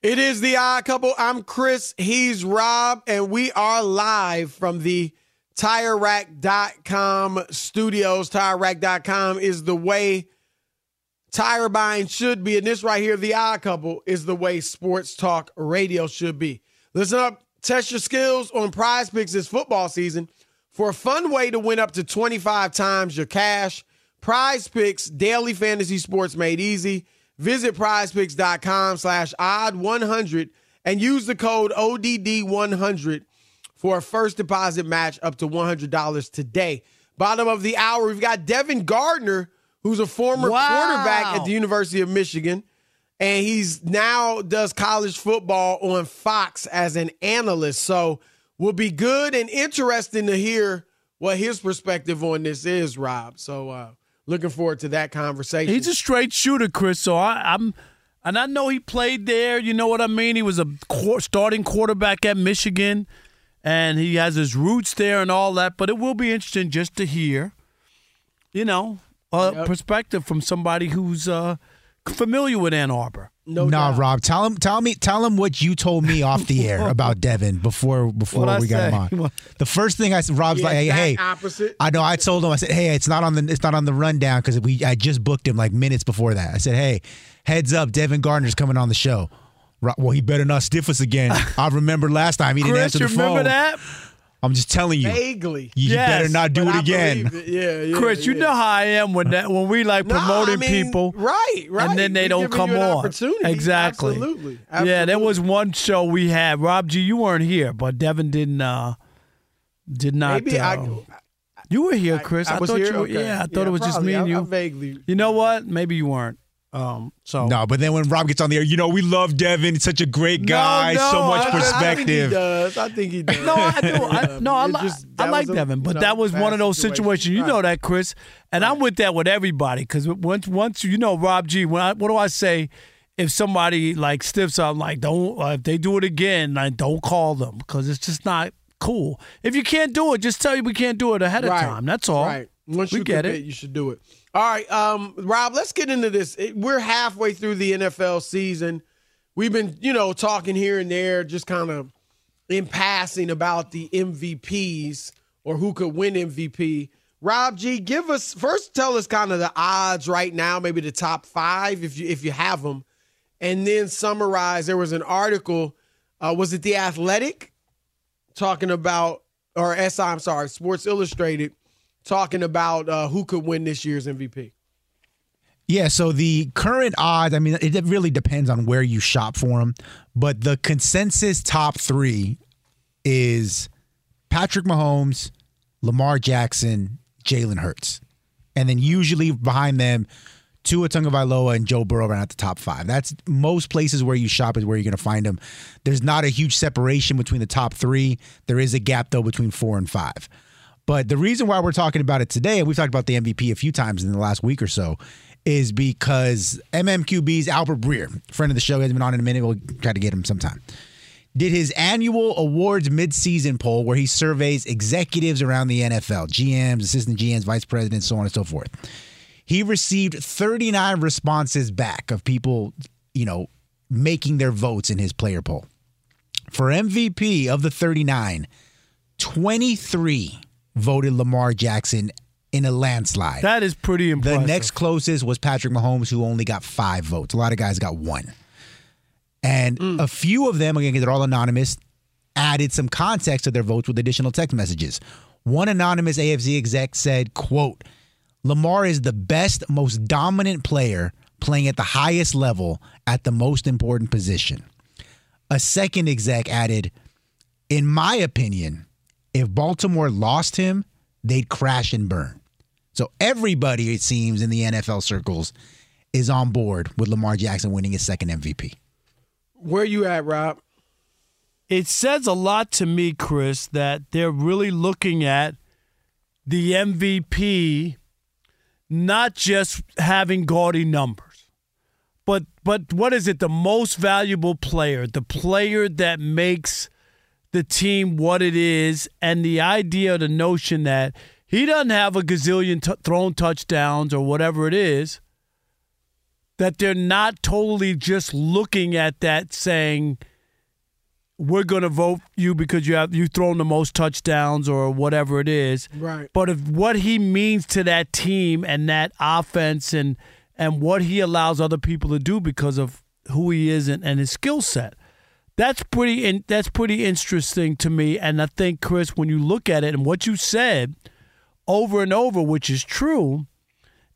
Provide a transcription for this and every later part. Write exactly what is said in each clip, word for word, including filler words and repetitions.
It is the Odd Couple. I'm Chris. He's Rob. And we are live from the tire rack dot com studios. tire rack dot com is the way tire buying should be. And this right here, the Odd Couple, is the way sports talk radio should be. Listen up. Test your skills on Prize Picks this football season for a fun way to win up to twenty-five times your cash. Prize Picks, daily fantasy sports made easy. Visit prize picks dot com slash odd one hundred and use the code O D D one hundred for a first deposit match up to one hundred dollars today. Bottom of the hour, we've got Devin Gardner, who's a former wow. quarterback at the University of Michigan, and he's now does college football on Fox as an analyst. So will be good and interesting to hear what his perspective on this is, Rob. So, uh, looking forward to that conversation. He's a straight shooter, Chris. So I, I'm, and I know he played there. You know what I mean? He was a qu- starting quarterback at Michigan, and he has his roots there and all that. But it will be interesting just to hear, you know, a yep. perspective from somebody who's uh, familiar with Ann Arbor. No, nah, doubt. Rob, tell him, tell me, tell him what you told me off the air about Devin before before What'd we got him on. The first thing I said, Rob's yeah, like, hey, hey, opposite. I know. I told him, I said, hey, it's not on the it's not on the rundown because we I just booked him like minutes before that. I said, hey, heads up, Devin Gardner's coming on the show. Well, he better not stiff us again. I remember last time he didn't Chris, answer the phone. Remember that? I'm just telling you. Vaguely. You yes, better not do it I again. It. Yeah, yeah, Chris, yeah. you know how I am when that when we like promoting no, I mean, people. Right, right. And then they we don't come on. Exactly. Absolutely. Absolutely. Yeah, there was one show we had. Rob G, you weren't here, but Devin didn't uh, did not Maybe uh, I, I You were here, Chris. I, I, I was thought here? you were, okay. Yeah, I thought yeah, it was probably. just me and you. I, I vaguely. You know what? Maybe you weren't. Um, so no, but then when Rob gets on the air, you know, we love Devin. He's such a great guy, no, no, so much I, perspective. I, I think he does. I think he does. No, I do. I, no, I, just, I like Devin, a, but you know, that was one of those situation. situations. You right. know that, Chris. And right. I'm with that with everybody because once, once you know, Rob G. When I, what do I say? If somebody like stiffs, I'm like, don't. Uh, if they do it again, like, don't call them because it's just not cool. If you can't do it, just tell you we can't do it ahead of right. time. That's all. Right. Once we you get it, you should do it. All right, um, Rob, let's get into this. We're halfway through the N F L season. We've been, you know, talking here and there, just kind of in passing about the M V Ps or who could win M V P. Rob G, give us first. Tell us kind of the odds right now, maybe the top five if you if you have them, and then summarize. There was an article, uh, was it The Athletic, talking about or S I? I'm sorry, Sports Illustrated. Talking about uh, who could win this year's M V P. Yeah, so the current odds, I mean, it really depends on where you shop for them, but the consensus top three is Patrick Mahomes, Lamar Jackson, Jalen Hurts. And then usually behind them, Tua Tagovailoa and Joe Burrow are not the top five. That's most places where you shop is where you're going to find them. There's not a huge separation between the top three. There is a gap, though, between four and five. But the reason why we're talking about it today, and we've talked about the M V P a few times in the last week or so, is because M M Q B's Albert Breer, friend of the show, he hasn't been on in a minute. We'll try to get him sometime. Did his annual awards midseason poll where he surveys executives around the N F L, G Ms, assistant G Ms, vice presidents, so on and so forth. He received thirty-nine responses back of people, you know, making their votes in his player poll. For M V P of the thirty-nine, twenty-three voted Lamar Jackson in a landslide. That is pretty impressive. The next closest was Patrick Mahomes, who only got five votes. A lot of guys got one. And mm. a few of them, again, they're all anonymous, added some context to their votes with additional text messages. One anonymous A F C exec said, quote, Lamar is the best, most dominant player playing at the highest level at the most important position. A second exec added, in my opinion, if Baltimore lost him, they'd crash and burn. So everybody, it seems, in the N F L circles is on board with Lamar Jackson winning his second M V P. Where you at, Rob? It says a lot to me, Chris, that they're really looking at the M V P not just having gaudy numbers, but but what is it? The most valuable player, the player that makes the team what it is, and the idea, the notion that he doesn't have a gazillion t- thrown touchdowns or whatever it is, that they're not totally just looking at that saying, we're going to vote you because you have you've thrown the most touchdowns or whatever it is. Right. But if what he means to that team and that offense and and what he allows other people to do because of who he is and, and his skill set. That's pretty in, that's pretty interesting to me. And I think, Chris, when you look at it and what you said over and over, which is true,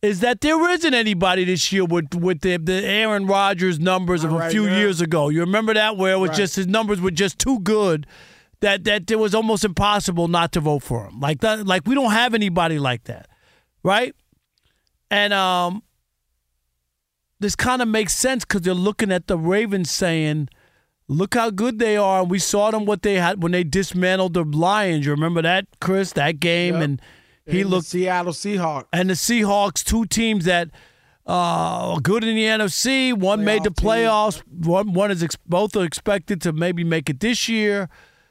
is that there isn't anybody this year with, with the, the Aaron Rodgers numbers of All right, a few yeah. years ago. You remember that where it was right. just his numbers were just too good that that it was almost impossible not to vote for him. Like that, like we don't have anybody like that, right? And um, this kind of makes sense because they're looking at the Ravens saying, "Look how good they are." And we saw them what they had when they dismantled the Lions. You remember that, Chris? That game yep. and. He and looked the Seattle Seahawks. And the Seahawks, two teams that uh, are good in the N F C. One Playoff made the playoffs. Team. One, one is ex- both are expected to maybe make it this year.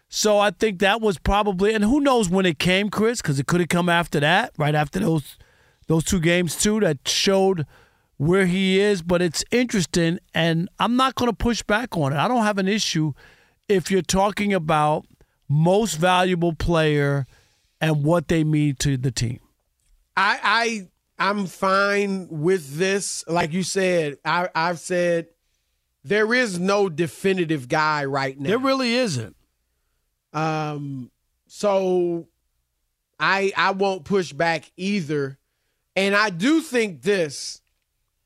So I think that was probably – and who knows when it came, Chris, because it could have come after that, right after those those two games too that showed where he is. But it's interesting, and I'm not going to push back on it. I don't have an issue if you're talking about most valuable player – and what they mean to the team. I, I, I'm fine with this. Like you said, I, I've said there is no definitive guy right now. There really isn't. Um, so I, I won't push back either. And I do think this,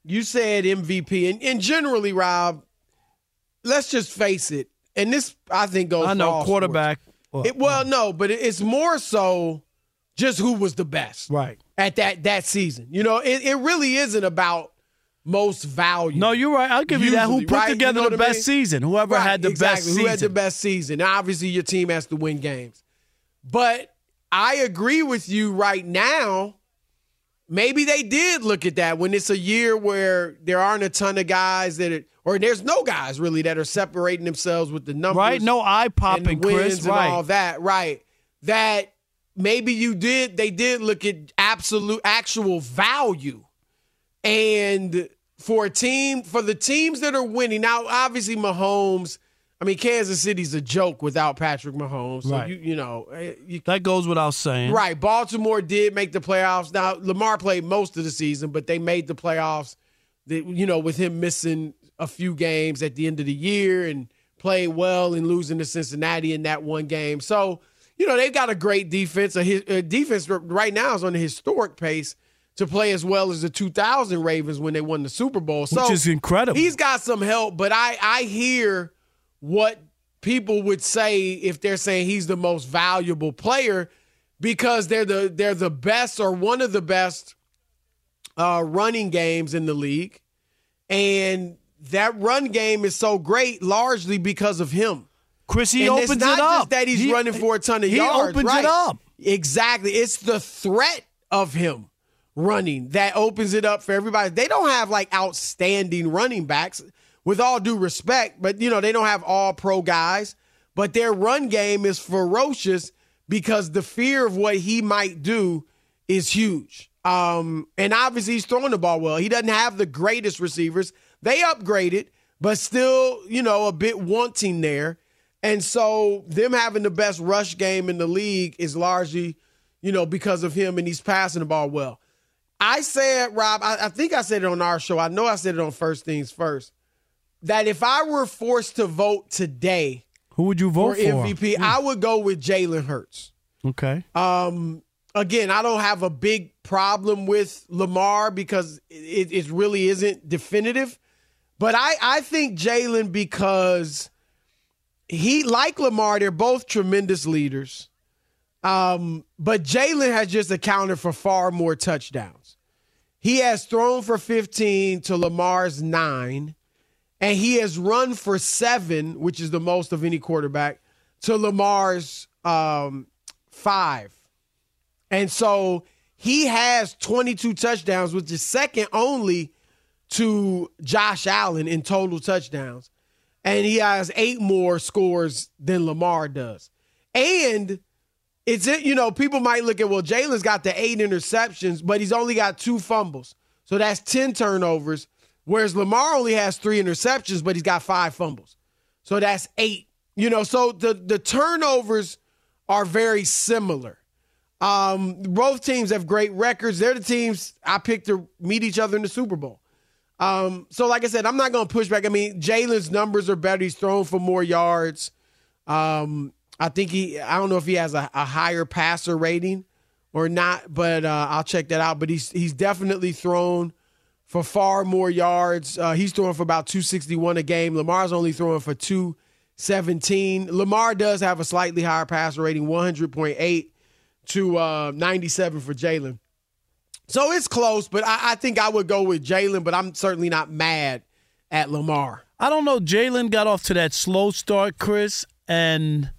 you said M V P. And, and generally, Rob, let's just face it. And this, I think, goes I know, for all quarterback. Sports. It, well, no, but it's more so just who was the best right. at that that season. You know, it, it really isn't about most value. No, you're right. I'll give usually, you that. Who put right? together you know the best mean? season? Whoever right, had the exactly. best season. Who had the best season? Now, obviously, your team has to win games. But I agree with you right now. Maybe they did look at that when it's a year where there aren't a ton of guys that are, or there's no guys really that are separating themselves with the numbers. Right, no eye-popping, Chris, and right. all that, right. That maybe you did, they did look at absolute, actual value. And for a team, for the teams that are winning, now obviously Mahomes, I mean, Kansas City's a joke without Patrick Mahomes. So, right. you, you know. You, that goes without saying. Right, Baltimore did make the playoffs. Now, Lamar played most of the season, but they made the playoffs, you know, with him missing a few games at the end of the year and playing well and losing to Cincinnati in that one game. So, you know, they've got a great defense. A, a defense right now is on a historic pace to play as well as the two thousand Ravens when they won the Super Bowl. So, which is incredible. He's got some help, but I, I hear what people would say if they're saying he's the most valuable player because they're the they're the best or one of the best uh, running games in the league. And that run game is so great largely because of him. Chris, he and opens it up. It's not just that he's he, running for a ton of he yards. He opens right. it up. Exactly. It's the threat of him running that opens it up for everybody. They don't have, like, outstanding running backs, with all due respect, but, you know, they don't have all pro guys. But their run game is ferocious because the fear of what he might do is huge. Um, and obviously he's throwing the ball well. He doesn't have the greatest receivers. They upgraded, but still, you know, a bit wanting there. And so them having the best rush game in the league is largely, you know, because of him, and he's passing the ball well. I said, Rob, I, I think I said it on our show. I know I said it on First Things First, that if I were forced to vote today, who would you vote for M V P? For? I would go with Jalen Hurts. Okay. Um, again, I don't have a big problem with Lamar because it, it really isn't definitive. But I, I think Jalen, because he, like Lamar, they're both tremendous leaders. Um, but Jalen has just accounted for far more touchdowns. He has thrown for fifteen to Lamar's nine. And he has run for seven, which is the most of any quarterback, to Lamar's um, five. And so he has twenty-two touchdowns, which is second only to Josh Allen in total touchdowns. And he has eight more scores than Lamar does. And it's, you know, people might look at, well, Jalen's got the eight interceptions, but he's only got two fumbles. So that's ten turnovers. Whereas Lamar only has three interceptions, but he's got five fumbles. So that's eight. You know, so the, the turnovers are very similar. Um, both teams have great records. They're the teams I picked to meet each other in the Super Bowl. Um, so, like I said, I'm not going to push back. I mean, Jalen's numbers are better. He's thrown for more yards. Um, I think he – I don't know if he has a, a higher passer rating or not, but uh, I'll check that out. But he's he's definitely thrown – for far more yards. Uh, he's throwing for about two sixty-one a game. Lamar's only throwing for two seventeen. Lamar does have a slightly higher passer rating, one hundred point eight to uh, ninety-seven for Jalen. So it's close, but I, I think I would go with Jalen, but I'm certainly not mad at Lamar. I don't know. Jalen got off to that slow start, Chris, and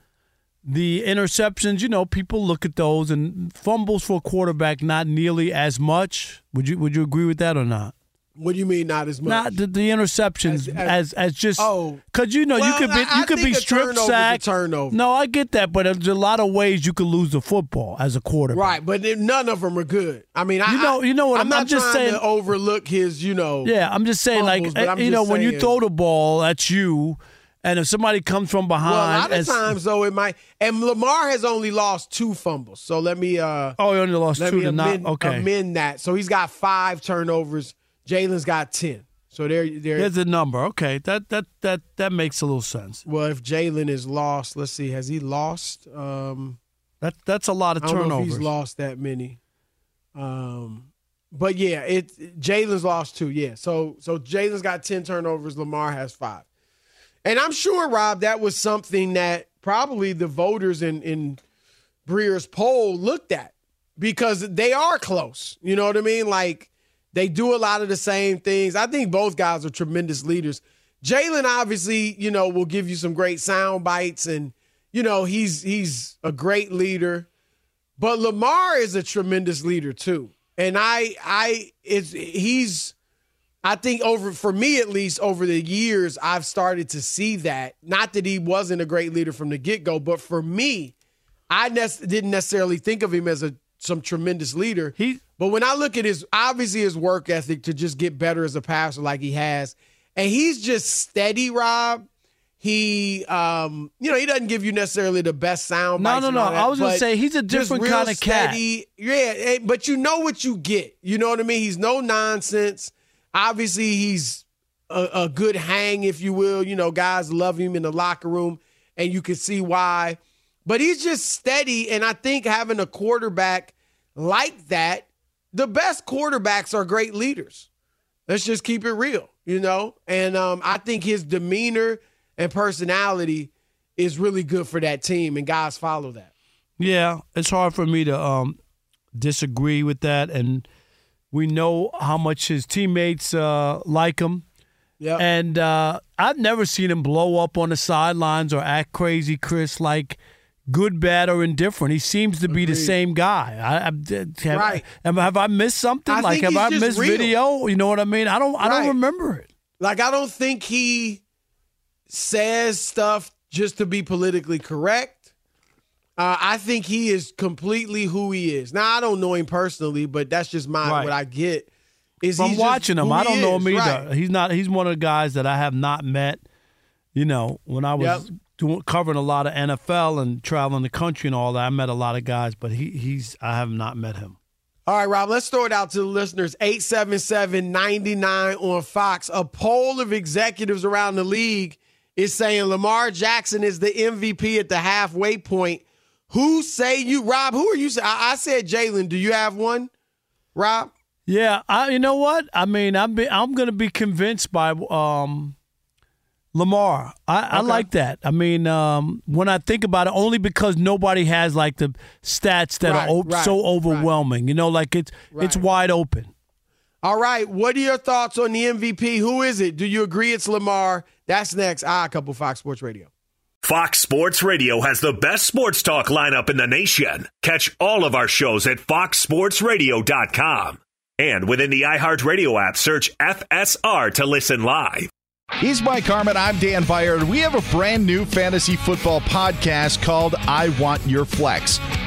the interceptions, you know, people look at those, and fumbles for a quarterback not nearly as much. Would you would you agree with that or not? What do you mean not as much? Not the, the interceptions as as, as, as just oh, because you know well, you could be you could be strip sack. Turnover. No, I get that, but there's a lot of ways you could lose the football as a quarterback. Right, but none of them are good. I mean, I, you know, you know what I'm, I'm not I'm just trying saying to overlook his, you know. Yeah, I'm just saying fumbles, like you know saying, when you throw the ball at you. And if somebody comes from behind, well, a lot of as, times though it might. And Lamar has only lost two fumbles, so let me. Uh, oh, he only lost let two. Me amend, not, okay. amend that. So he's got five turnovers. Jalen's got ten. So there, there. There's a number. Okay, that that that that makes a little sense. Well, if Jalen is lost, let's see. Has he lost? Um, that that's a lot of turnovers. I don't know if he's lost that many. Um, but yeah, it Jalen's lost two. Yeah, so so Jalen's got ten turnovers. Lamar has five. And I'm sure, Rob, that was something that probably the voters in, in Breer's poll looked at because they are close. You know what I mean? Like, they do a lot of the same things. I think both guys are tremendous leaders. Jalen, obviously, you know, will give you some great sound bites and, you know, he's he's a great leader. But Lamar is a tremendous leader, too. And I, I, it's, he's... I think over for me, at least over the years, I've started to see that. Not that he wasn't a great leader from the get-go, but for me, I ne- didn't necessarily think of him as a some tremendous leader. He, but when I look at his, obviously his work ethic to just get better as a passer like he has, and he's just steady, Rob. He, um, you know, he doesn't give you necessarily the best sound. No, no, no. That, I was going to say he's a different kind of steady cat. Yeah, but you know what you get. You know what I mean? He's no nonsense. Obviously, he's a, a good hang, if you will. You know, guys love him in the locker room, and you can see why. But he's just steady, and I think having a quarterback like that, the best quarterbacks are great leaders. Let's just keep it real, you know? And um, I think his demeanor and personality is really good for that team, and guys follow that. Yeah, it's hard for me to um, disagree with that, and We know how much his teammates uh, like him. Yeah. And uh, I've never seen him blow up on the sidelines or act crazy, Chris, like good, bad, or indifferent. He seems to be Agreed. the same guy. I, I, have, right. Have, have I missed something? I like, have I missed real. video? You know what I mean? I don't right. I don't remember it. Like, I don't think he says stuff just to be politically correct. Uh, I think he is completely who he is. Now, I don't know him personally, but that's just my right. what I get. Is I'm watching him. I don't know him either. Right. He's not. He's one of the guys that I have not met. You know, when I was yep. doing, covering a lot of N F L and traveling the country and all that, I met a lot of guys, but he, he's I have not met him. All right, Rob, let's throw it out to the listeners. eight seven seven, nine nine on Fox. A poll of executives around the league is saying Lamar Jackson is the M V P at the halfway point. Who say you, Rob? Who are you? I, I said Jalen. Do you have one, Rob? Yeah, I, you know what? I mean, I'm be, I'm going to be convinced by um, Lamar. I, okay. I like that. I mean, um, when I think about it, only because nobody has like the stats that right, are o- right, so overwhelming. Right. You know, like it's right. it's wide open. All right, what are your thoughts on the M V P? Who is it? Do you agree it's Lamar? That's next. Odd Couple, Fox Sports Radio. Fox Sports Radio has the best sports talk lineup in the nation. Catch all of our shows at fox sports radio dot com. And within the iHeartRadio app, search F S R to listen live. He's Mike Carmen. I'm Dan Byer. We have a brand new fantasy football podcast called I Want Your Flex.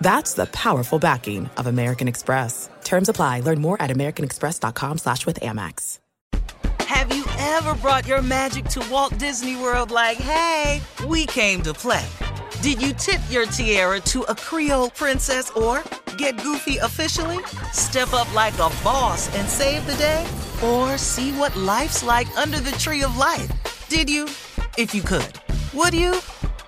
That's the powerful backing of American Express. Terms apply. Learn more at american express dot com slash with Amex. Have you ever brought your magic to Walt Disney World like, hey, we came to play? Did you tip your tiara to a Creole princess or get goofy officially? Step up like a boss and save the day? Or see what life's like under the tree of life? Did you? If you could. Would you?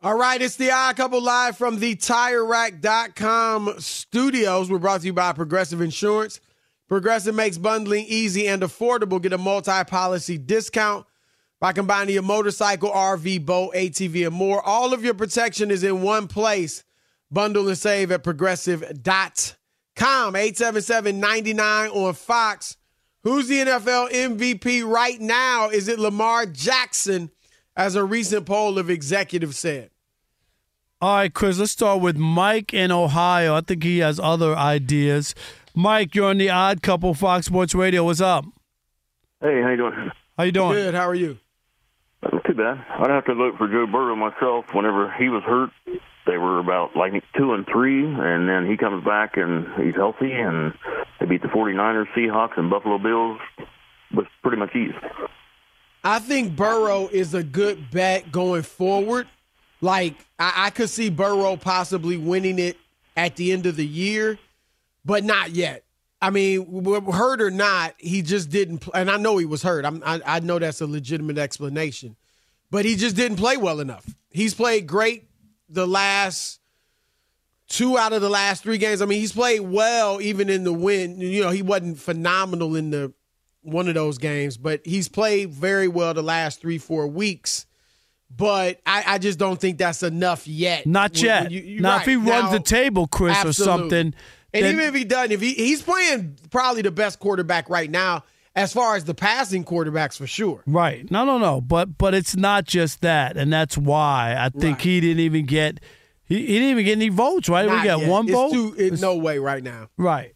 All right, it's the Odd Couple live from the tire rack dot com studios. We're brought to you by Progressive Insurance. Progressive makes bundling easy and affordable. Get a multi-policy discount by combining your motorcycle, R V, boat, A T V, and more. All of your protection is in one place. Bundle and save at progressive dot com. eight seven seven, nine nine on Fox. Who's the N F L M V P right now? Is it Lamar Jackson? As a recent poll of executives said. All right, Chris, let's start with Mike in Ohio. I think he has other ideas. Mike, you're on the Odd Couple, Fox Sports Radio. What's up? Hey, how you doing? How you doing? Good, how are you? Not too bad. I'd have to vote for Joe Burrow myself. Whenever he was hurt, they were about like two and three, and then he comes back and he's healthy, and they beat the forty-niners, Seahawks, and Buffalo Bills with pretty much ease. I think Burrow is a good bet going forward. Like, I, I could see Burrow possibly winning it at the end of the year, but not yet. I mean, hurt or not, he just didn't play. And I know he was hurt. I'm, I, I know that's a legitimate explanation. But he just didn't play well enough. He's played great the last two out of the last three games. I mean, he's played well even in the win. You know, he wasn't phenomenal in the one of those games. But he's played very well the last three, four weeks. But I, I just don't think that's enough yet. Not yet. When you, you, now, right. If he runs now, the table, Chris, absolutely. Or something – And then, even if he doesn't, if he, he's playing probably the best quarterback right now as far as the passing quarterbacks for sure. Right. No, no, no. But but it's not just that, and that's why I think right. he didn't even get he, he didn't even get any votes. Right? Not we got yet. One it's vote. Too, it, it's, no way right now. Right.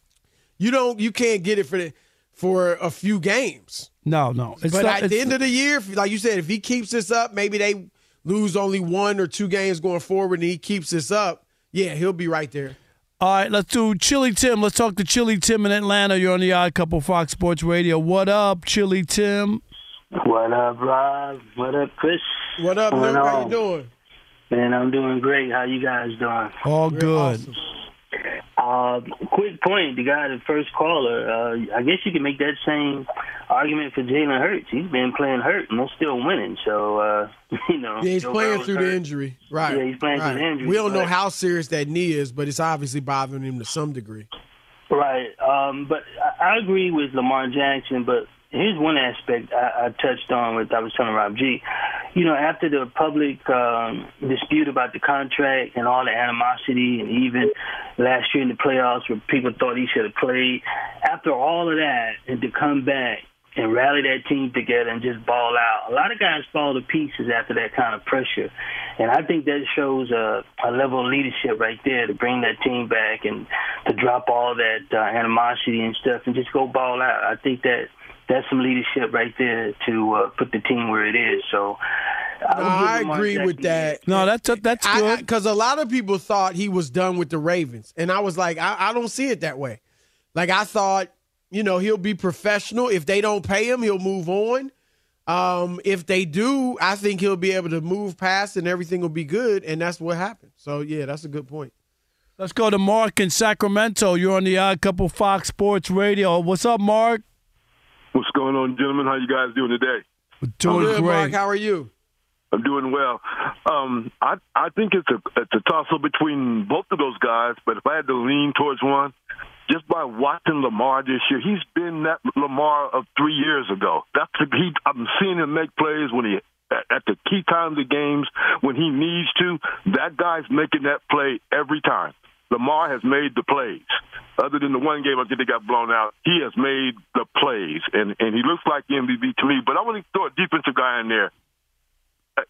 You don't. You can't get it for the, for a few games. No, no. It's but not, at the end of the year, like you said, if he keeps this up, maybe they lose only one or two games going forward, and he keeps this up. Yeah, he'll be right there. All right, let's do Chili Tim. Let's talk to Chili Tim in Atlanta. You're on the Odd Couple Fox Sports Radio. What up, Chili Tim? What up, Rob? What up, Chris? What up, man? How you doing? Man, I'm doing great. How you guys doing? All good. Awesome. Uh, quick point. The guy, the first caller, uh, I guess you can make that same argument for Jalen Hurts. He's been playing hurt, and they're still winning. So, uh, you know. Yeah, he's Joe playing through hurt. the injury. Right. Yeah, he's playing right. through the injury. We don't know how serious that knee is, but it's obviously bothering him to some degree. Right. Um, but I agree with Lamar Jackson, but here's one aspect I, I touched on with I was telling Rob G. You know, after the public um, dispute about the contract and all the animosity, and even last year in the playoffs where people thought he should have played, after all of that, and to come back and rally that team together and just ball out. A lot of guys fall to pieces after that kind of pressure. And I think that shows a, a level of leadership right there to bring that team back and to drop all that uh, animosity and stuff and just go ball out. I think that that's some leadership right there to uh, put the team where it is. So I, no, I agree with that. No, that's, that's good. Because a lot of people thought he was done with the Ravens. And I was like, I, I don't see it that way. Like I thought, you know, he'll be professional. If they don't pay him, he'll move on. Um, if they do, I think he'll be able to move past and everything will be good, and that's what happened. So, yeah, that's a good point. Let's go to Mark in Sacramento. You're on the Odd Couple Fox Sports Radio. What's up, Mark? What's going on, gentlemen? How you guys doing today? We're doing good, great. Mark, how are you? I'm doing well. Um, I I think it's a, it's a toss-up between both of those guys, but if I had to lean towards one, just by watching Lamar this year, he's been that Lamar of three years ago. That's the, he, I'm seeing him make plays when he at, at the key times of games when he needs to. That guy's making that play every time. Lamar has made the plays. Other than the one game I think they got blown out, he has made the plays, and, and he looks like the M V P to me. But I want to throw a defensive guy in there.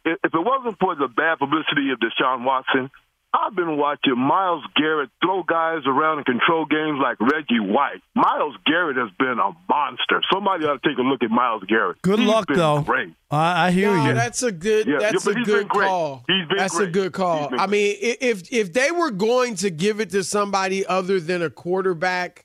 If it wasn't for the bad publicity of Deshaun Watson, I've been watching Myles Garrett throw guys around and control games like Reggie White. Myles Garrett has been a monster. Somebody ought to take a look at Myles Garrett. Good he's luck, though. Great. I, I hear no, you. That's a good. Yeah. That's yeah, a good call. He's been that's great. a good call. I mean, if if they were going to give it to somebody other than a quarterback,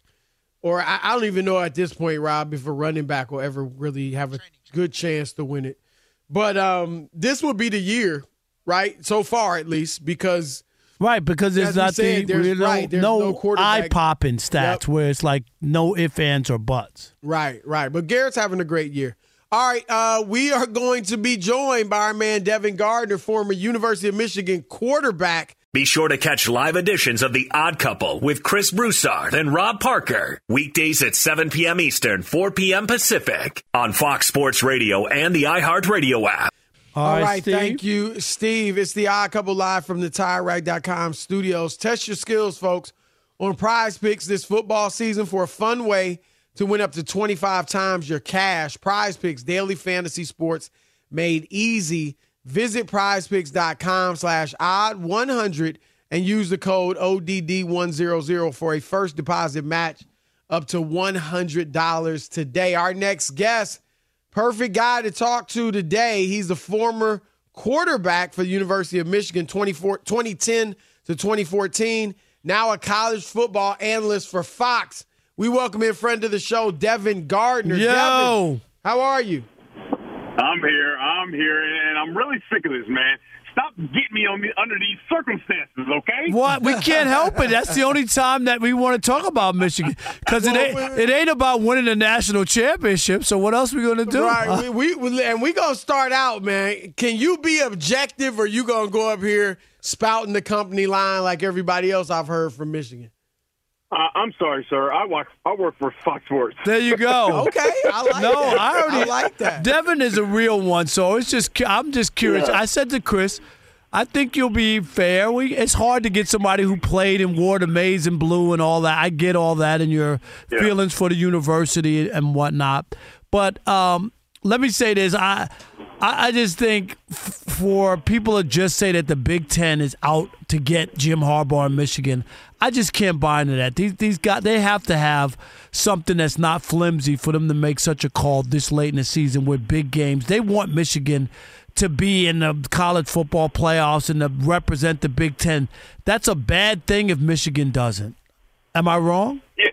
or I, I don't even know at this point, Rob, if a running back will ever really have a good chance to win it. But um, this would be the year, right? So far, at least, because. Right, because there's not said, the there's, right, there's no, no eye-popping stats yep. where it's like no ifs, ands, or buts. Right, right. But Garrett's having a great year. All right, uh, we are going to be joined by our man Devin Gardner, former University of Michigan quarterback. Be sure to catch live editions of The Odd Couple with Chris Broussard and Rob Parker. Weekdays at seven p.m. Eastern, four p.m. Pacific on Fox Sports Radio and the iHeartRadio app. All right, All right thank you, Steve. It's the Odd Couple live from the Tire Rack dot com studios. Test your skills, folks, on Prize Picks this football season for a fun way to win up to twenty-five times your cash. Prize Picks, daily fantasy sports made easy. Visit prize picks dot com slash odd one hundred and use the code O D D one hundred for a first deposit match up to one hundred dollars today. Our next guest, Perfect guy to talk to today. He's the former quarterback for the University of Michigan twenty ten to twenty fourteen, now a college football analyst for Fox. We welcome in friend of the show, Devin Gardner. Yo. Devin, how are you? I'm here. I'm here, and I'm really sick of this, man. Stop getting me on the, under these circumstances, okay? What? We can't help it. That's the only time that we want to talk about Michigan, because well, it ain't it ain't about winning a national championship. So what else are we gonna do? Right. Uh, we, we and we gonna start out, man. Can you be objective, or you gonna go up here spouting the company line like everybody else I've heard from Michigan? Uh, I'm sorry, sir. I work. I work for Fox Sports. There you go. Okay, I like no, that. I already I like that. Devin is a real one, so it's just. I'm just curious. Yeah. I said to Chris, I think you'll be fair. We. It's hard to get somebody who played and wore the maize and blue and all that. I get all that and your yeah. feelings for the university and whatnot. But um, let me say this. I. I just think for people to just say that the Big Ten is out to get Jim Harbaugh in Michigan, I just can't buy into that. These these guys, they have to have something that's not flimsy for them to make such a call this late in the season with big games. They want Michigan to be in the college football playoffs and to represent the Big Ten. That's a bad thing if Michigan doesn't. Am I wrong? Yeah.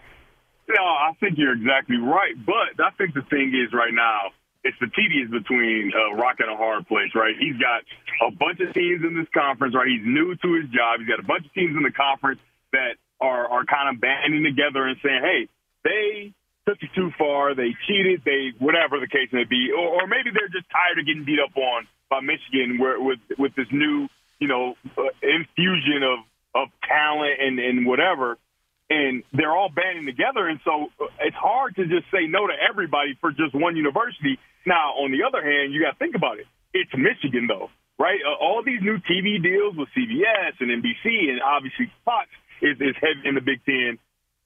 No, I think you're exactly right. But I think the thing is right now, it's the tedious between a rock and a hard place, right? He's got a bunch of teams in this conference, right? He's new to his job. He's got a bunch of teams in the conference that are, are kind of banding together and saying, hey, they took it too far. They cheated. They whatever the case may be. Or, or maybe they're just tired of getting beat up on by Michigan where, with, with this new, you know, uh, infusion of, of talent and, and whatever. And they're all banding together, and so it's hard to just say no to everybody for just one university. Now, on the other hand, you got to think about it. It's Michigan, though, right? All these new T V deals with C B S and N B C and obviously Fox is, is heavy in the Big Ten.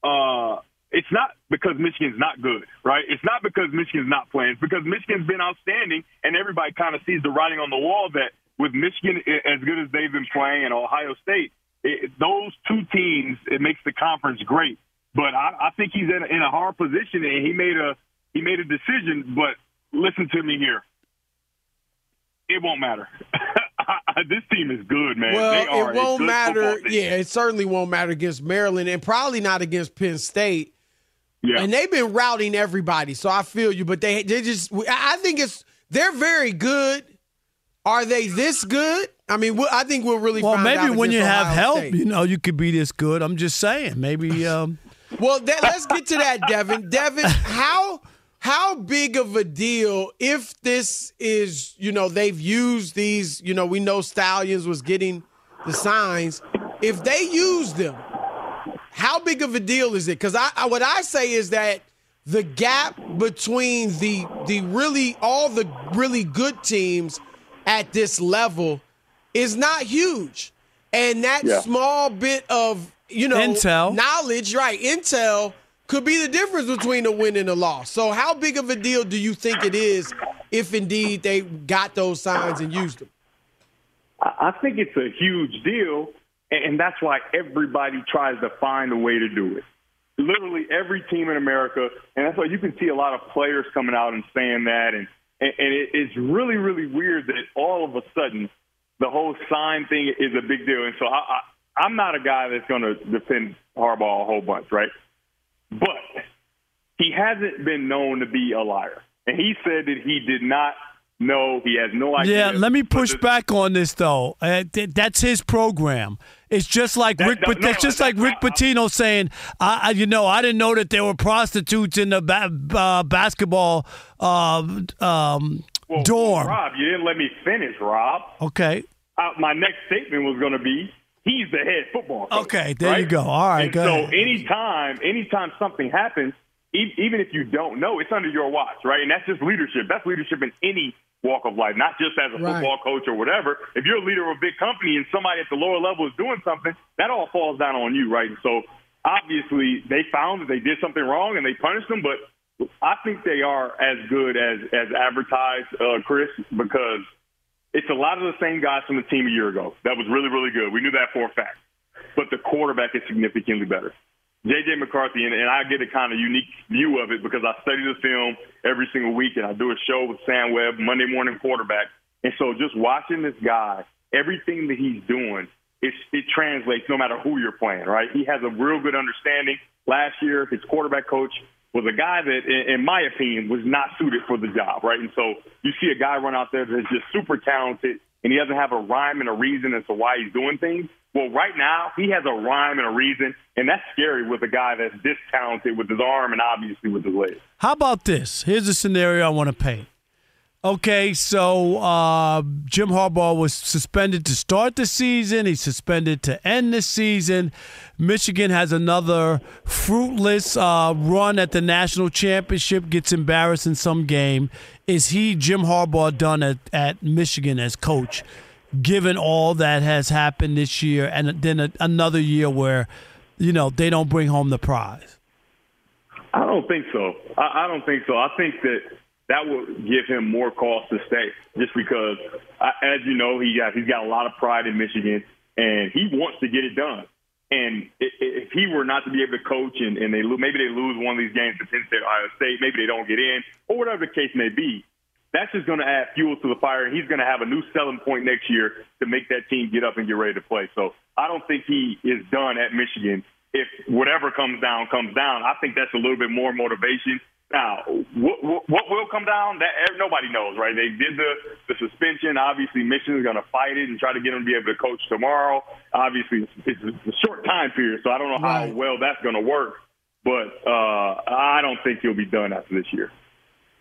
Uh, it's not because Michigan's not good, right? It's not because Michigan's not playing. It's because Michigan's been outstanding, and everybody kind of sees the writing on the wall that with Michigan as good as they've been playing and Ohio State, It, those two teams, it makes the conference great. But I, I think he's in a, in a hard position, and he made a he made a decision. But listen to me here, it won't matter. This team is good, man. Well, they are it won't matter. Yeah, it certainly won't matter against Maryland, and probably not against Penn State. Yeah, and they've been routing everybody, so I feel you. But they they just, I think it's they're very good. Are they this good? I mean, I think we'll really well, find out. Well, maybe when you Ohio have help, State. You know, you could be this good. I'm just saying. Maybe. Um... well, that, let's get to that, Devin. Devin, how how big of a deal if this is, you know, they've used these, you know, we know Stallions was getting the signs. If they use them, how big of a deal is it? Because I, I, what I say is that the gap between the the really all the really good teams at this level is not huge. And that yeah. small bit of, you know, intel. knowledge, right, intel could be the difference between a win and a loss. So how big of a deal do you think it is if indeed they got those signs and used them? I think it's a huge deal, and that's why everybody tries to find a way to do it. Literally every team in America, and that's why you can see a lot of players coming out and saying that, and And it's really, really weird that all of a sudden the whole sign thing is a big deal. And so I, I, I'm not a guy that's going to defend Harbaugh a whole bunch, right? But he hasn't been known to be a liar. And he said that he did not know. He has no idea. Yeah, let me push this, back on this, though. Uh, th- that's his program. It's just like that, Rick. No, that's no, just like Rick Pitino saying, "I, I, you know, I didn't know that there were prostitutes in the ba- uh, basketball uh, um, well, dorm." Rob, you didn't let me finish, Rob. Okay. Uh, my next statement was going to be, "He's the head football coach." Okay, there right? you go. All right, and go so ahead. anytime, anytime something happens, e- even if you don't know, it's under your watch, right? And that's just leadership. That's leadership in any walk of life, not just as a right. football coach or whatever. If you're a leader of a big company and somebody at the lower level is doing something, that all falls down on you, right? And so obviously they found that they did something wrong and they punished them, but I think they are as good as, as advertised, uh, Chris, because it's a lot of the same guys from the team a year ago. That was really, really good. We knew that for a fact. But the quarterback is significantly better. J J. McCarthy, and, and I get a kind of unique view of it because I study the film every single week, and I do a show with Sam Webb, Monday Morning Quarterback. And so just watching this guy, everything that he's doing, it, it translates no matter who you're playing, right? He has a real good understanding. Last year, his quarterback coach was a guy that, in, in my opinion, was not suited for the job, right? And so you see a guy run out there that's just super talented, and he doesn't have a rhyme and a reason as to why he's doing things. Well, right now, he has a rhyme and a reason, and that's scary with a guy that's this talented with his arm and obviously with his legs. How about this? Here's a scenario I want to paint. Okay, so uh, Jim Harbaugh was suspended to start the season. He's suspended to end the season. Michigan has another fruitless uh, run at the national championship, gets embarrassed in some game. Is he, Jim Harbaugh, done at, at Michigan as coach? Given all that has happened this year and then a, another year where, you know, they don't bring home the prize? I don't think so. I, I don't think so. I think that that will give him more cause to stay just because, I, as you know, he got, he's got a lot of pride in Michigan, and he wants to get it done. And if he were not to be able to coach and, and they maybe they lose one of these games to Penn State, Ohio State, maybe they don't get in, or whatever the case may be, that's just going to add fuel to the fire, and he's going to have a new selling point next year to make that team get up and get ready to play. So I don't think he is done at Michigan. If whatever comes down, comes down, I think that's a little bit more motivation. Now, what, what, what will come down, that nobody knows, right? They did the, the suspension. Obviously, Michigan is going to fight it and try to get him to be able to coach tomorrow. Obviously, it's a short time period, so I don't know how right. well that's going to work. But uh, I don't think he'll be done after this year.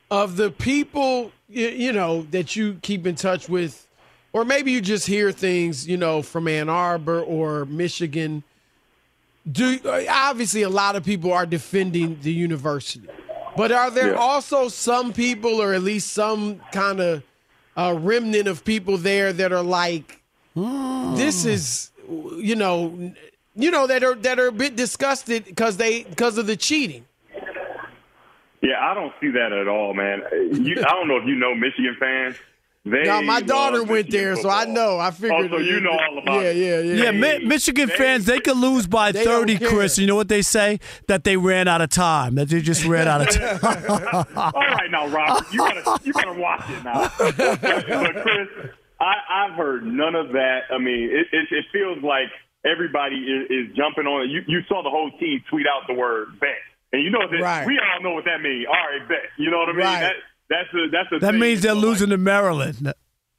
Of the people, you know, that you keep in touch with, or maybe you just hear things, you know, from Ann Arbor or Michigan, do obviously a lot of people are defending the university. But are there yeah. also some people, or at least some kind of uh, remnant of people there that are like, mm. this is, you know, you know that are that are a bit disgusted because they because of the cheating? Yeah, I don't see that at all, man. You, I don't know if you know Michigan fans. They no, my daughter went Michigan there, football. So I know. I figured. Oh, so you know all about yeah, it. Yeah, yeah, yeah. They, Michigan they, fans, they could lose by thirty, Chris. You know what they say? That they ran out of time. That they just ran out of time. All right, now, Robert, you gotta, you gotta watch it now. But Chris, I, I've heard none of that. I mean, it, it, it feels like everybody is, is jumping on it. You, you saw the whole team tweet out the word bet. And you know that right. we all know what that means. All right, bet. You know what I mean? Right. That, that's a, that's a that thing. means they're so losing like, to Maryland.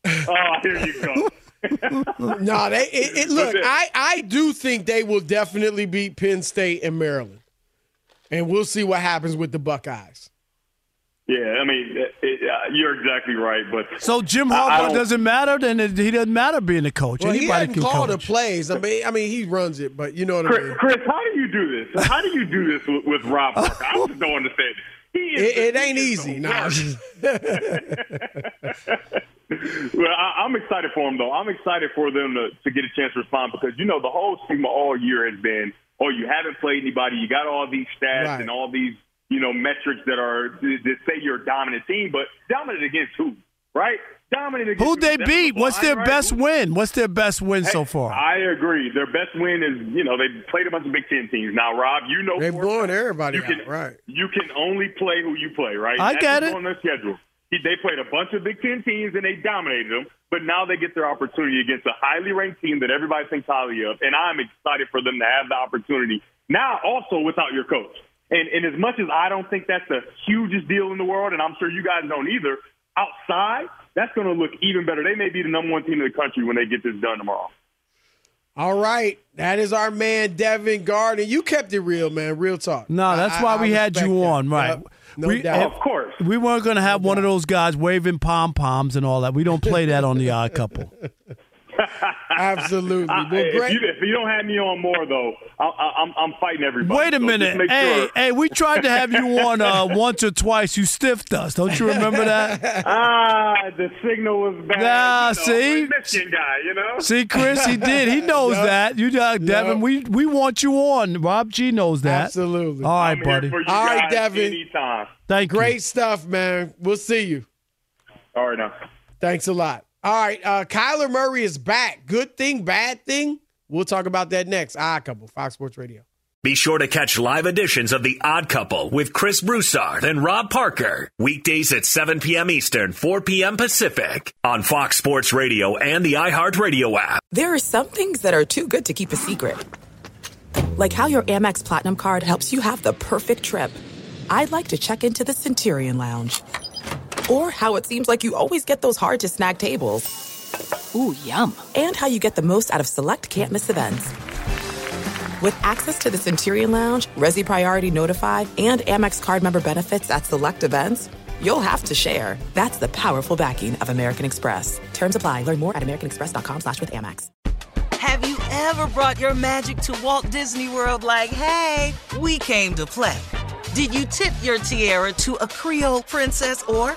Oh, here you go. no, they it, it, look. I, I do think they will definitely beat Penn State and Maryland, and we'll see what happens with the Buckeyes. Yeah, I mean, it, it, uh, you're exactly right. But so Jim Harbaugh doesn't matter, then it, he doesn't matter being a coach. Well, Anybody he can call coach. the plays. I mean, I mean, he runs it, but you know what Chris, I mean. Chris, how do you do this? How do you do this with, with Rob Parker? I just don't understand. He is it, the, it ain't he easy. Nah. Well, I, I'm excited for him, though. I'm excited for them to, to get a chance to respond because you know the whole stigma all year has been, oh, you haven't played anybody. You got all these stats right. and all these. you know, metrics that are that say you're a dominant team, but dominant against who, right? Dominant against who they beat. What's their best win? What's their best win so far? I agree. Their best win is, you know, they played a bunch of Big Ten teams. Now, Rob, you know. They're blowing everybody out, right. You can only play who you play, right? I get it. On their schedule. They played a bunch of Big Ten teams, and they dominated them, but now they get their opportunity against a highly ranked team that everybody thinks highly of, and I'm excited for them to have the opportunity. Now, also without your coach. And, and as much as I don't think that's the hugest deal in the world, and I'm sure you guys don't either, outside, that's going to look even better. They may be the number one team in the country when they get this done tomorrow. All right. That is our man, Devin Gardner. You kept it real, man. Real talk. No, that's I, why I, we I had you on, that. right? Yep. No we, doubt. Of course. We weren't going to have no one doubt. of those guys waving pom-poms and all that. We don't play that on the Odd Couple. Absolutely. I, well, if, you, if you don't have me on more, though, I, I, I'm, I'm fighting everybody. Wait a so minute. Hey, sure. hey, we tried to have you on uh, once or twice. You stiffed us. Don't you remember that? Ah, the signal was bad. Nah, you know, see? Guy, you know? See, Chris, he did. He knows yep. that. You, uh, Devin, yep. we, we want you on. Rob G knows that. Absolutely. All right, I'm buddy. All right, Devin. Anytime. Thank Great you. stuff, man. We'll see you. All right, now. Thanks a lot. All right, uh, Kyler Murray is back. Good thing, bad thing? We'll talk about that next. Odd Couple, Fox Sports Radio. Be sure to catch live editions of The Odd Couple with Chris Broussard and Rob Parker, weekdays at seven p.m. Eastern, four p.m. Pacific, on Fox Sports Radio and the iHeartRadio app. There are some things that are too good to keep a secret, like how your Amex Platinum card helps you have the perfect trip. I'd like to check into the Centurion Lounge. Or how it seems like you always get those hard-to-snag tables. Ooh, yum. And how you get the most out of select can't-miss events. With access to the Centurion Lounge, Resi Priority Notified, and Amex card member benefits at select events, you'll have to share. That's the powerful backing of American Express. Terms apply. Learn more at americanexpress.com slash with Amex. Have you ever brought your magic to Walt Disney World like, hey, we came to play? Did you tip your tiara to a Creole princess or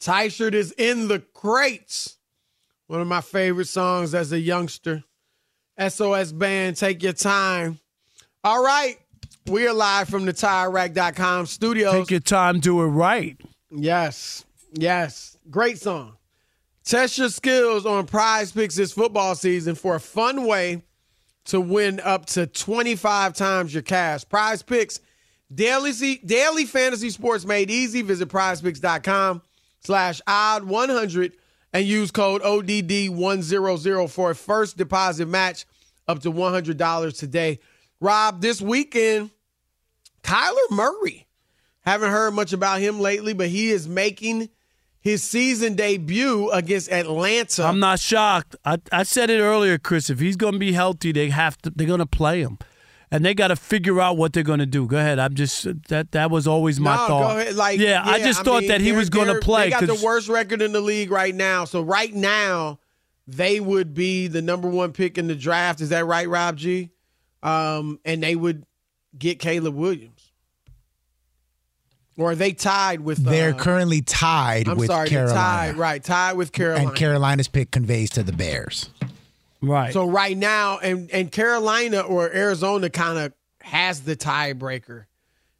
Ty Shirt is in the crates. One of my favorite songs as a youngster. S O S Band, Take Your Time. All right. We are live from the Tire Rack dot com studios. Take your time, do it right. Yes. Yes. Great song. Test your skills on Prize Picks this football season for a fun way to win up to twenty-five times your cash. Prize Picks, daily, daily fantasy sports made easy. Visit prize picks dot com. slash odd one hundred and use code O D D one hundred for a first deposit match up to one hundred dollars today. Rob, this weekend, Kyler Murray. Haven't heard much about him lately, but he is making his season debut against Atlanta. I'm not shocked. I, I said it earlier, Chris. If he's going to be healthy, they have to. They're going to play him. And they got to figure out what they're going to do. Go ahead. I'm just that that was always my no, thought. Go ahead. Like, yeah, yeah, I just I thought mean, that he was going to play. They got the worst record in the league right now. So right now, they would be the number one pick in the draft. Is that right, Rob G? Um, and they would get Caleb Williams. Or are they tied with? Uh, they're currently tied. I'm with sorry, Carolina. Tied right, tied with Carolina. And Carolina's pick conveys to the Bears. Right. So right now, and, and Carolina or Arizona kind of has the tiebreaker,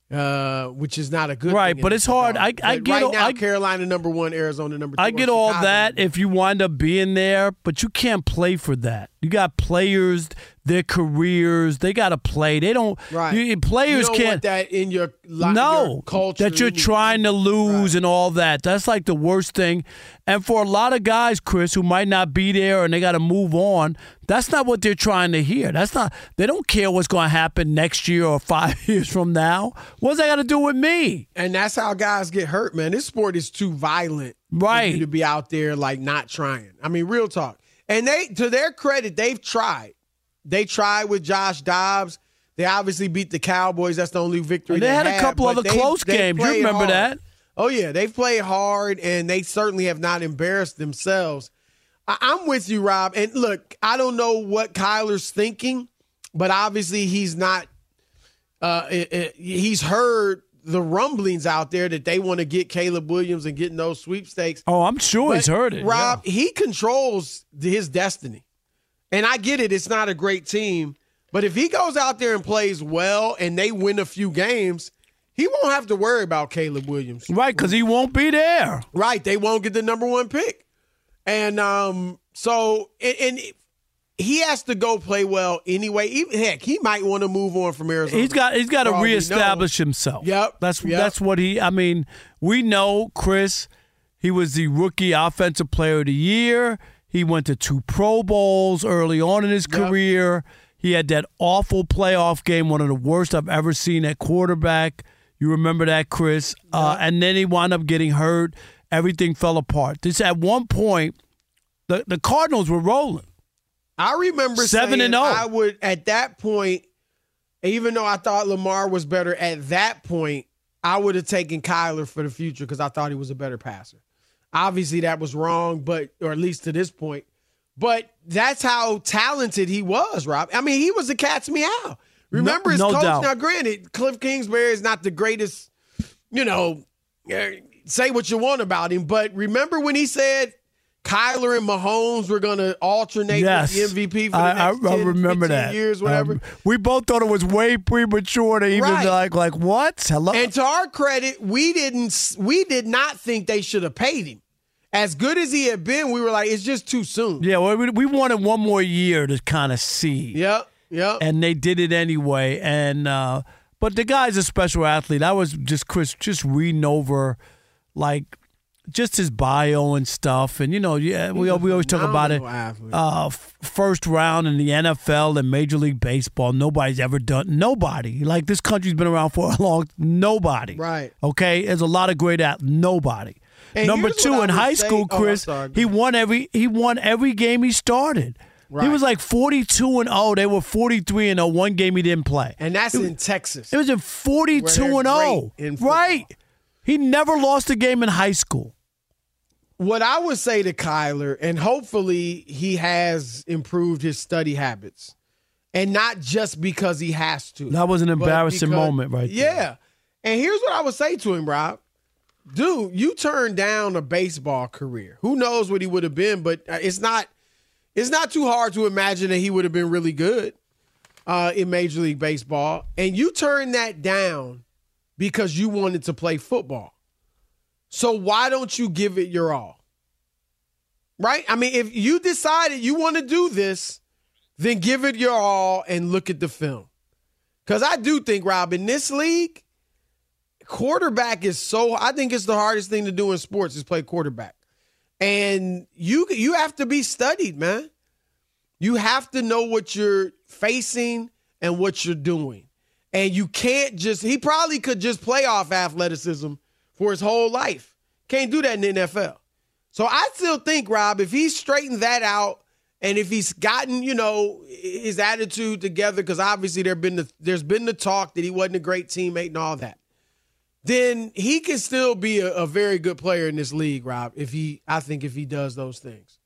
uh, which is not a good right, thing. Right, but it's hard. I, I get right all, now, I, Carolina number one, Arizona number two. I get all that if you wind up being there, but you can't play for that. You got players, their careers, they got to play. They don't. Right. You, players you don't can't want that in your life. No, your culture, that you're trying to lose right. and all that. That's like the worst thing. And for a lot of guys, Chris, who might not be there and they got to move on, that's not what they're trying to hear. That's not. They don't care what's going to happen next year or five years from now. What's that got to do with me? And that's how guys get hurt, man. This sport is too violent, right? For you to be out there like not trying. I mean, real talk. And they, to their credit, they've tried. They tried with Josh Dobbs. They obviously beat the Cowboys. That's the only victory and they, they had. They had a couple other close games. You remember hard. that? Oh, yeah. They've played hard, and they certainly have not embarrassed themselves. I- I'm with you, Rob. And, look, I don't know what Kyler's thinking, but obviously he's not uh, – it- it- he's heard the rumblings out there that they want to get Caleb Williams and getting those sweepstakes. Oh, I'm sure but he's heard it. Rob, yeah. He controls his destiny. And I get it, it's not a great team, but if he goes out there and plays well and they win a few games, he won't have to worry about Caleb Williams. Right, because he won't be there. Right, they won't get the number one pick. And um, so, and, and he has to go play well anyway. Even, heck, he might want to move on from Arizona. He's got he's got to reestablish himself. Yep, that's yep. that's what he. I mean, we know Chris. He was the rookie offensive player of the year. He went to two Pro Bowls early on in his career. Yep. He had that awful playoff game, one of the worst I've ever seen at quarterback. You remember that, Chris? Yep. Uh, and then he wound up getting hurt. Everything fell apart. This at one point, the the Cardinals were rolling. I remember seven saying and I would, at that point, even though I thought Lamar was better at that point, I would have taken Kyler for the future because I thought he was a better passer. Obviously, that was wrong, but or at least to this point. But that's how talented he was, Rob. I mean, he was a cat's meow. Remember no, his no coach? Doubt. Now, granted, Cliff Kingsbury is not the greatest, you know, say what you want about him. But remember when he said Kyler and Mahomes were going to alternate yes. with the M V P for the I, next I, I remember that. years, whatever. Um, we both thought it was way premature to even right. like, like what? Hello. And to our credit, we didn't, we did not think they should have paid him. As good as he had been, we were like, it's just too soon. Yeah, well, we, we wanted one more year to kind of see. Yep, yep. And they did it anyway. And uh, but the guy's a special athlete. I was just Chris, just reading over, like. Just his bio and stuff, and you know, yeah, we we always talk about it. Uh, first round in the N F L and Major League Baseball, nobody's ever done. Nobody like this country's been around for a long. Nobody, right? Okay, there's a lot of great at nobody. And number two in high school, Chris, he won every he won every game he started. Right. He was like forty-two and zero. They were forty-three and zero. One game he didn't play, and that's in Texas. It was in forty-two and zero, right? He never lost a game in high school. What I would say to Kyler, and hopefully he has improved his study habits, and not just because he has to. That was an embarrassing because, moment right yeah. there. Yeah. And here's what I would say to him, Rob. Dude, you turned down a baseball career. Who knows what he would have been, but it's not it's not too hard to imagine that he would have been really good uh, in Major League Baseball. And you turned that down because you wanted to play football. So why don't you give it your all? Right? I mean, if you decided you want to do this, then give it your all and look at the film. Because I do think, Rob, in this league, quarterback is so – I think it's the hardest thing to do in sports is play quarterback. And you you have to be studied, man. You have to know what you're facing and what you're doing. And you can't just – he probably could just play off athleticism for his whole life. Can't do that in the N F L. So I still think, Rob, if he's straightened that out and if he's gotten, you know, his attitude together, because obviously there been the, there's been the talk that he wasn't a great teammate and all that, then he can still be a, a very good player in this league, Rob, if he, I think if he does those things.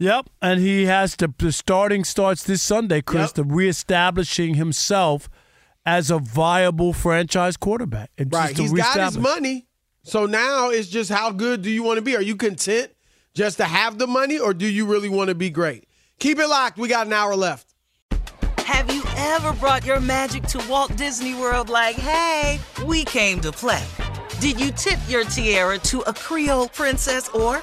Yep, and he has to, the starting starts this Sunday, Chris, yep. the reestablishing himself as a viable franchise quarterback. It's right, he's got his money. So now it's just how good do you want to be? Are you content just to have the money, or do you really want to be great? Keep it locked. We got an hour left. Have you ever brought your magic to Walt Disney World like, hey, we came to play? Did you tip your tiara to a Creole princess or